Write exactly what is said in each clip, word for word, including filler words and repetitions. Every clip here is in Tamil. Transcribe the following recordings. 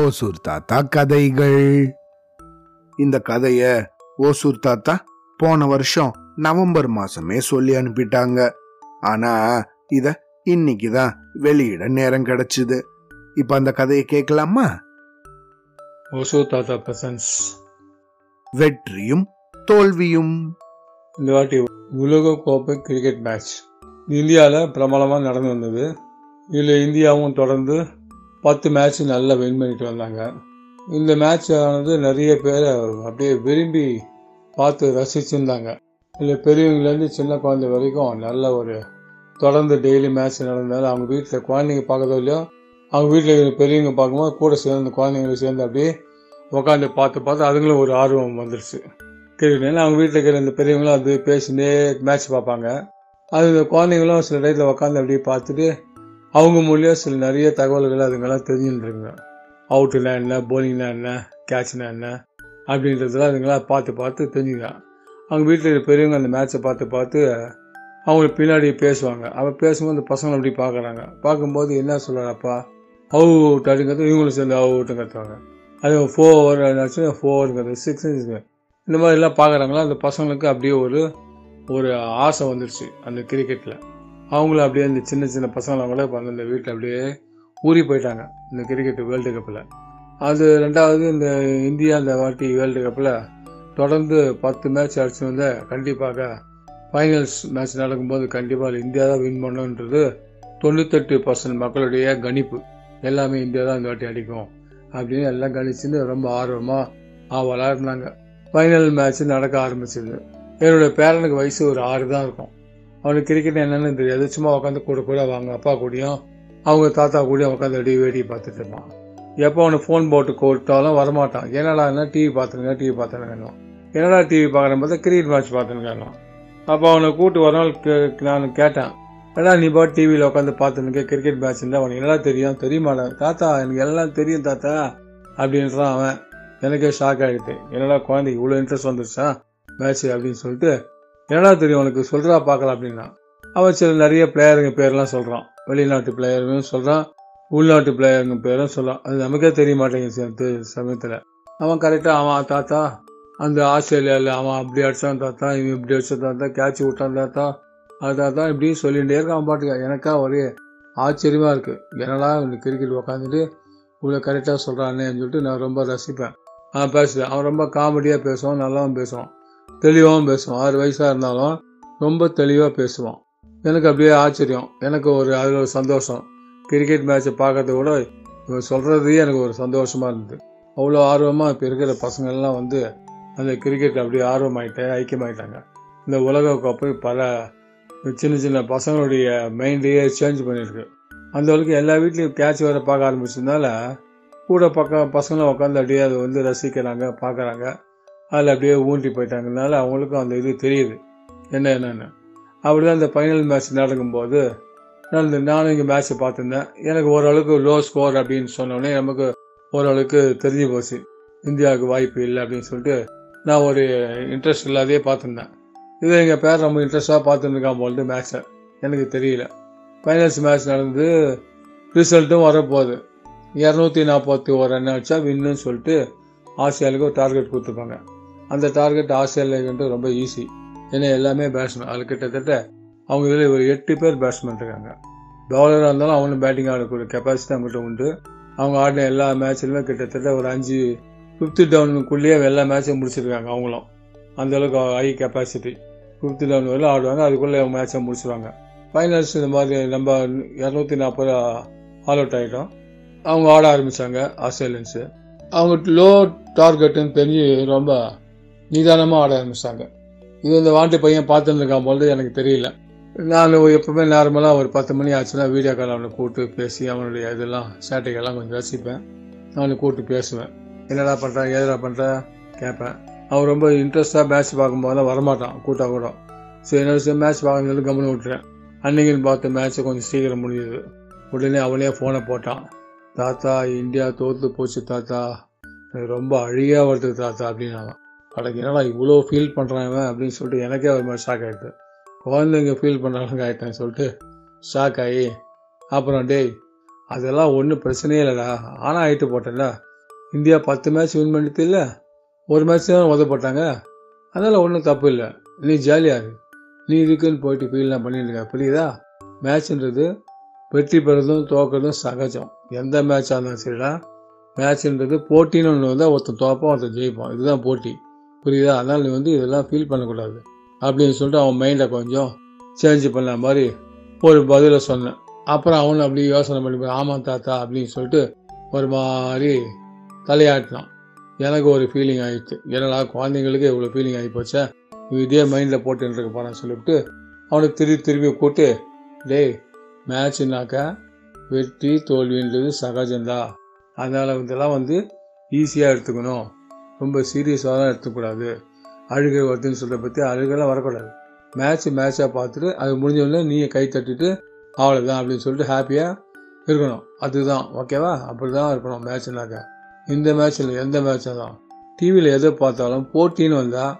ஓசூர் தாத்தா கதைகள். இந்த கதைய ஓசூர் தாத்தா போன வருஷம் நவம்பர் மாசமே சொல்லி அனுப்பிட்டாங்க. ஆனா இத இன்னைக்குதான் வெளியிட நேரம் கிடைச்சது. இப்ப அந்த கதையை கேட்கலாமா? ஓசூர் தாத்தா பிரசன்ஸ். வெற்றியும் தோல்வியும். இந்த வாட்டி உலக கோப்பை கிரிக்கெட் மேட்ச் இந்தியாவில் பிரபலமாக நடந்து வந்தது. இதில் இந்தியாவும் தொடர்ந்து பத்து மேட்ச் நல்லா வின் பண்ணிட்டு வந்தாங்க. இந்த மேட்ச் ஆனது நிறைய பேரை அப்படியே விரும்பி பார்த்து ரசிச்சுருந்தாங்க. இதில் பெரியவங்கலேருந்து சின்ன குழந்தை வரைக்கும் நல்ல ஒரு தொடர்ந்து டெய்லி மேட்ச் நடந்தாலும் அவங்க வீட்டில் குழந்தைங்க பார்க்கறதோ இல்லையோ, அவங்க வீட்டில் இருக்கிற பெரியவங்க பார்க்கும்போது கூட சேர்ந்து குழந்தைங்களுக்கு சேர்ந்து அப்படியே உட்காந்து பார்த்து பார்த்து அதுங்களும் ஒரு ஆர்வம் வந்துடுச்சு கிரிக்கெட்னா. அவங்க வீட்டில் இருக்கிற இந்த பெரியவங்களும் அது பேசினே மேட்ச் பார்ப்பாங்க. அது குழந்தைங்களும் சில டயத்தில் உட்காந்து அப்படியே பார்த்துட்டு அவங்க மூலியா சில நிறைய தகவல்கள் அதுங்கெல்லாம் தெரிஞ்சுட்டுருங்க. அவுட்டுனா என்ன, போலிங்னா என்ன, கேட்ச்னா என்ன அப்படின்றதுலாம் அதுங்களாம் பார்த்து பார்த்து தெரிஞ்சுக்கலாம். அவங்க வீட்டில் இருக்கிற பெரியவங்க அந்த மேட்ச்சை பார்த்து பார்த்து அவங்களுக்கு பின்னாடி பேசுவாங்க. அப்போ பேசும்போது அந்த பசங்களை அப்படி பார்க்குறாங்க. பார்க்கும்போது என்ன சொல்கிறாப்பா அவு அவுட் அப்படிங்கிறது இவங்களும் சேர்ந்து அவு அவுட்டும் கற்றுவாங்க. அது ஃபோர் ஓவர் ஆச்சுன்னா ஃபோர் ஓவருங்கிறது சிக்ஸ், இந்த மாதிரிலாம் பார்க்குறாங்களா அந்த பசங்களுக்கு அப்படியே ஒரு ஒரு ஆசை வந்துடுச்சு அந்த கிரிக்கெட்டில். அவங்களும் அப்படியே இந்த சின்ன சின்ன பசங்களாம் கூட இப்போ அந்த வீட்டில் அப்படியே ஊறி போயிட்டாங்க இந்த கிரிக்கெட் வேர்ல்டு கப்பில். அது ரெண்டாவது இந்த இந்தியா இந்த வாட்டி வேர்ல்டு கப்பில் தொடர்ந்து பத்து மேட்ச் அடிச்சு வந்து கண்டிப்பாக ஃபைனல்ஸ் மேட்ச் நடக்கும்போது கண்டிப்பாக இந்தியா தான் வின் பண்ணுன்றது தொண்ணூத்தெட்டு பர்சன்ட் மக்களுடைய கணிப்பு. எல்லாமே இந்தியா தான் இந்த வாட்டி அடிக்கும் அப்படின்னு எல்லாம் கணிச்சுன்னு ரொம்ப ஆர்வமாக ஆவலாக இருந்தாங்க. ஃபைனல் மேட்ச் நடக்க ஆரம்பிச்சிது. என்னுடைய பேரனுக்கு வயசு ஒரு ஆறு தான் இருக்கும். அவனுக்கு கிரிக்கெட் என்னென்னு தெரியாது. சும்மா உட்காந்து கூட கூட அவங்க அப்பா கூடயும் அவங்க தாத்தா கூடயும் உட்காந்து அடி வேடி பார்த்துட்டு இருப்பான். எப்போ அவனை ஃபோன் போட்டு கொடுத்தாலும் வரமாட்டான். என்னடா என்ன டிவி பார்த்துருங்க டிவி பார்த்துருங்கன்னு. என்னடா டிவி பார்க்குறேன் பார்த்தா கிரிக்கெட் மேட்ச் பார்த்துருக்கானோ. அப்போ அவனை கூப்பிட்டு ஒரு நாள் கே நான் கேட்டேன், ஏன்னா நீ பாட்டு டிவியில் உட்காந்து பார்த்துருக்க கிரிக்கெட் மேட்ச் இருந்தால் அவனுக்கு என்னடா தெரியும்? தெரியுமாட்டான் தாத்தா எனக்கு எல்லாம் தெரியும் தாத்தா அப்படின்றான். அவன் எனக்கே ஷாக் ஆகிட்டு, என்னடா குழந்தைக்கு இவ்வளோ இன்ட்ரெஸ்ட் வந்துருச்சா மேட்ச் அப்படின்னு சொல்லிட்டு, என்னடா தெரியும் உனக்கு சொல்கிறா பார்க்கலாம் அப்படின்னா. அவன் சில நிறைய பிளேயருங்க பேரெலாம் சொல்கிறான். வெளிநாட்டு பிளேயருங்களும் சொல்கிறான், உள்நாட்டு பிளேயருங்க பேரும் சொல்கிறான். அது நமக்கே தெரிய மாட்டேங்குது சமயத்தில். அவன் கரெக்டாக அவன் தாத்தா அந்த ஆஸ்திரேலியாவில் அவன் அப்படி அடித்தான் தாத்தா, இவன் இப்படி அடித்தான் தாத்தா, கேட்ச் விட்டான் தாத்தா, அது தாத்தா இப்படின்னு சொல்லிகிட்டே இருக்கான். அவன் பாட்டுக்க எனக்கா ஒரே ஆச்சரியமாக இருக்குது, என்னடா இவனுக்கு கிரிக்கெட் உட்காந்துட்டு இவ்வளோ கரெக்டாக சொல்கிறானேன்னு சொல்லிட்டு நான் ரொம்ப ரசிப்பேன். அவன் பேசுவேன். அவன் ரொம்ப காமெடியாக பேசுவான், நல்லாவும் பேசுவான், தெளிவாகவும் பேசுவான். ஆறு வயசாக இருந்தாலும் ரொம்ப தெளிவாக பேசுவான். எனக்கு அப்படியே ஆச்சரியம், எனக்கு ஒரு அதில் ஒரு சந்தோஷம். கிரிக்கெட் மேட்ச்சை பார்க்கறத கூட இவன் சொல்கிறதையே எனக்கு ஒரு சந்தோஷமாக இருந்தது. அவ்வளோ ஆர்வமாக இப்போ இருக்கிற பசங்கள்லாம் வந்து அந்த கிரிக்கெட் அப்படியே ஆர்வமாகிட்டே ஐக்கியமாகிட்டாங்க. இந்த உலக கோப்பை பல சின்ன சின்ன பசங்களுடைய மைண்டையே சேஞ்ச் பண்ணியிருக்கு. அந்தளவுக்கு எல்லா வீட்லேயும் கேட்ச் வேறு பார்க்க ஆரம்பிச்சதுனால கூட பக்கம் பசங்களும் உட்காந்து அப்படியே அதை வந்து ரசிக்கிறாங்க, பார்க்குறாங்க. அதில் அப்படியே ஊன்றி போயிட்டாங்கனால அவங்களுக்கும் அந்த இது தெரியுது என்ன என்னென்னு. அப்படி தான் இந்த ஃபைனல் மேட்ச் நடக்கும்போது நான் நானும் இங்கே மேட்ச்சை பார்த்துருந்தேன். எனக்கு ஓரளவுக்கு லோ ஸ்கோர் அப்படின்னு சொன்னோடனே நமக்கு ஓரளவுக்கு தெரிஞ்சு போச்சு இந்தியாவுக்கு வாய்ப்பு இல்லை அப்படின்னு சொல்லிட்டு நான் ஒரு இன்ட்ரெஸ்ட் இல்லாதே பார்த்துருந்தேன். இதை எங்கள் பேர் ரொம்ப இன்ட்ரெஸ்ட்டாக பார்த்துருக்கான் போல்ட்டு மேட்ச்சை. எனக்கு தெரியல ஃபைனல்ஸ் மேட்ச் நடந்து ரிசல்ட்டும் வரப்போகுது. இரநூத்தி நாற்பத்தி ஒரு ரன் ஆச்சா வின்னுன்னு சொல்லிட்டு ஆஸ்திரேலியாவுக்கு ஒரு டார்கெட் கொடுத்துருப்பாங்க. அந்த டார்கெட் ஆஸ்திரேலியாவுக்கு ரொம்ப ஈஸி, ஏன்னா எல்லாமே பேட்ஸ்மேன். அது கிட்டத்தட்ட அவங்க இதில் ஒரு எட்டு பேர் பேட்ஸ்மேன் இருக்காங்க. பவுலராக இருந்தாலும் அவங்களும் பேட்டிங் ஆடக்கூடிய கெப்பாசிட்டி அவங்ககிட்ட உண்டு. அவங்க ஆடின எல்லா மேட்ச்லையுமே கிட்டத்தட்ட ஒரு அஞ்சு ஃபிஃப்த்து டவுனுக்குள்ளேயே எல்லா மேட்சும் முடிச்சிருக்காங்க. அவங்களும் அந்தளவுக்கு ஹை கெப்பாசிட்டி ஃபிஃப்த்து டவுன் வரையிலும் ஆடுவாங்க, அதுக்குள்ளே மேட்சை முடிச்சுருவாங்க. ஃபைனல்ஸ் இந்த மாதிரி நம்ம இரநூத்தி நாற்பது ஆல் அவுட் ஆகிட்டோம். அவங்க ஆட ஆரம்பித்தாங்க ஆஸ்திரேலியன்ஸு. அவங்க லோ டார்கெட்டுன்னு தெரிஞ்சு ரொம்ப நிதானமாக ஆட ஆரம்பித்தாங்க. இது இந்த வாண்டி பையன் பார்த்துருந்துருக்கான் போது எனக்கு தெரியல. நான் எப்பவுமே நார்மலாக ஒரு பத்து மணி ஆச்சுன்னா வீடியோ கால் அவனை கூப்பிட்டு பேசி அவனுடைய இதெல்லாம் ஸ்ட்ராட்டஜிலாம் கொஞ்சம் ரசிப்பேன். அவனை கூப்பிட்டு பேசுவேன், என்னடா பண்ணுறேன் ஏதா பண்ணுறேன் கேட்பேன். அவன் ரொம்ப இன்ட்ரெஸ்ட்டாக மேட்ச் பார்க்கும்போது தான் வரமாட்டான் கூட்டா கூட. ஸோ என்ன விஷயம் மேட்ச் பார்க்கறது கவனம் விட்டுறேன். அன்னைக்குன்னு பார்த்த மேட்ச்சை கொஞ்சம் சீக்கிரம் முடிஞ்சது. உடனே அவனே ஃபோனை போட்டான், தாத்தா இந்தியா தோற்று போச்சு தாத்தா, எனக்கு ரொம்ப அழியாக வருது தாத்தா அப்படின்னாங்க. அடக்கு என்னடா இவ்வளோ ஃபீல் பண்ணுறாங்க அப்படின்னு சொல்லிட்டு எனக்கே ஒரு மாதிரி ஷாக் ஆகிடுது. குழந்தைங்க ஃபீல் பண்ணுறாங்க ஆகிட்டேன்னு சொல்லிட்டு ஷாக் ஆகி அப்புறம் டேய் அதெல்லாம் ஒன்றும் பிரச்சனையே இல்லைடா, ஆனால் ஆகிட்டு போட்டேன்ல. இந்தியா பத்து மேட்ச் வின் பண்ணிட்டு இல்லை, ஒரு மேட்ச் தான் உதப்பட்டாங்க, அதனால் ஒன்றும் தப்பு இல்லை. நீ ஜாலியாகு, நீ இதுக்குன்னு போயிட்டு ஃபீல்லாம் பண்ணிட்டுருக்க, புரியுதா? மேட்ச்ன்றது வெற்றி பெறதும் தோக்கிறதும் சகஜம், எந்த மேட்ச் ஆனாலும் சரிடா. மேட்ச்ன்றது போட்டின்னு ஒன்று வந்தால் ஒருத்தன் தோப்பான் ஒருத்தன் ஜெயிப்பான், இதுதான் போட்டி, புரியுதா? அதனால் நீ வந்து இதெல்லாம் ஃபீல் பண்ணக்கூடாது அப்படின்னு சொல்லிட்டு அவன் மைண்டை கொஞ்சம் சேஞ்ச் பண்ண மாதிரி ஒரு பதிலை சொன்னேன். அப்புறம் அவனு அப்படி யோசனை பண்ணி ஆமாம் தாத்தா அப்படின்னு சொல்லிட்டு ஒரு மாதிரி தலையாட்டினான். எனக்கு ஒரு ஃபீலிங் ஆகிடுச்சு, என்னடா குழந்தைங்களுக்கு இவ்வளோ ஃபீலிங் ஆகி போச்சா, இதே மைண்டில் போட்டுருக்க போகிறான்னு சொல்லிவிட்டு அவனுக்கு திருப்பி திரும்பி கூப்பிட்டு, டேய் மேட்சுனாக்கா வெற்றி தோல்வின்றது சகஜந்தா, அதனால் இதெல்லாம் வந்து ஈஸியாக எடுத்துக்கணும், ரொம்ப சீரியஸாக தான் எடுத்துக்கூடாது, அழுகை வருதுன்னு சொல்கிறத பற்றி அழுகெல்லாம் வரக்கூடாது. மேட்ச்சு மேட்சாக பார்த்துட்டு அது முடிஞ்சவொடனே நீங்கள் கை தட்டிட்டு அவ்வளோதான் அப்படின்னு சொல்லிட்டு ஹாப்பியாக இருக்கணும், அதுதான் ஓகேவா? அப்படி தான் இருக்கணும் மேட்சுனாக்கா. இந்த மேட்சில் எந்த மேட்சாக தான் டிவியில் எதை பார்த்தாலும் போட்டின்னு வந்தால்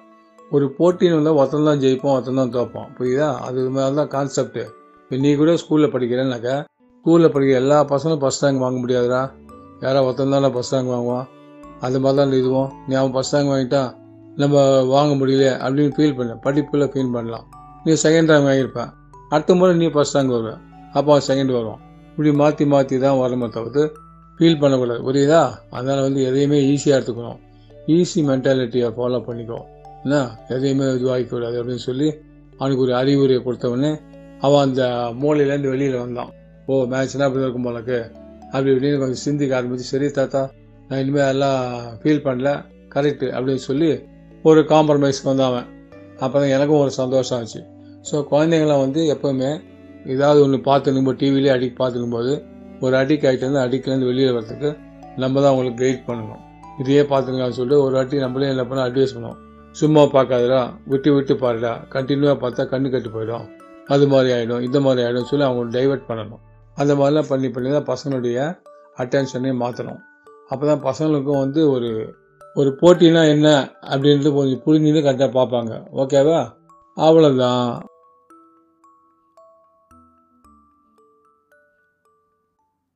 ஒரு போட்டின்னு வந்தால் ஒருத்தன் தான் ஜெயிப்போம் ஒருத்தன் தான் தோப்போம், புரியுதா? அது மாதிரி தான் கான்செப்ட். இப்போ நீ கூட ஸ்கூலில் படிக்கிறேன்னாக்கா ஸ்கூலில் படிக்கிற எல்லா பசங்களும் ஃபஸ்ட் ரேங்க் வாங்க முடியாதுடா, யாரோ ஒருத்தன் தானே ஃபஸ்ட் ரேங்க் வாங்குவான். அது மாதிரி தான் இதுவும், நீ அவன் ஃபஸ்ட் ரேங்க் வாங்கிட்டான் நம்ம வாங்க முடியல அப்படின்னு ஃபீல் பண்ண படிப்பில் ஃபீல் பண்ணலாம். நீ செகண்ட் ரேங்க் வாங்கியிருப்பேன், அடுத்த முறை நீ ஃபஸ்ட் ரேங்க் வருவேன், அப்போ அவன் செகண்ட் வருவான். இப்படி மாற்றி மாற்றி தான் வரமே தவிர்த்து ஃபீல் பண்ணக்கூடாது, புரியுதா? அதனால் வந்து எதையுமே ஈஸியாக எடுத்துக்கணும், ஈஸி மென்டாலிட்டியை ஃபாலோ பண்ணிக்கோ, என்ன எதையுமே இதுவாகிக்கூடாது அப்படின்னு சொல்லி அவனுக்கு ஒரு அறிவுரையை கொடுத்தவொடனே அவன் அந்த மூலையிலேருந்து வெளியில் வந்தான். ஓ மேட்ச்னா அப்படி இருக்கும் போலக்கு அப்படி இப்படின்னு கொஞ்சம் சிந்திக்க ஆரம்பிச்சு, சரி தாத்தா நான் இனிமேல் எல்லாம் ஃபீல் பண்ணல கரெக்டு அப்படின்னு சொல்லி ஒரு காம்ப்ரமைஸ்க்கு வந்தான் அவன். அப்போ தான் எனக்கும் ஒரு சந்தோஷம் ஆச்சு. ஸோ குழந்தைங்களாம் வந்து எப்போவுமே ஏதாவது ஒன்று பார்த்துக்கும்போது டிவிலே அடிக்க பார்த்துக்கும்போது ஒரு அடிக்ட் ஆகிட்டு வந்து அடிக்கிலேருந்து வெளியில் வரத்துக்கு நம்ம தான் அவங்களுக்கு கைட் பண்ணணும். இதையே பார்த்துக்கலாம்னு சொல்லிட்டு ஒரு அடி நம்மளே என்ன பண்ண அட்வைஸ் பண்ணுவோம், சும்மா பார்க்காதடா, விட்டு விட்டு பாருடா, கண்டினியூவாக பார்த்தா கண்ணு கட்டு போயிடும், அது மாதிரி ஆகிடும் இந்த மாதிரி ஆகிடும் சொல்லி அவங்க டைவெர்ட் பண்ணணும். அந்த மாதிரிலாம் பண்ணி பண்ணி தான் பசங்களுடைய அட்டென்ஷனையும் மாற்றணும். அப்போ தான் பசங்களுக்கும் வந்து ஒரு ஒரு போட்டினா என்ன அப்படின்றது கொஞ்சம் புரிஞ்சுன்னு கரெக்டாக பார்ப்பாங்க, ஓகேவா? அவ்வளோதான்.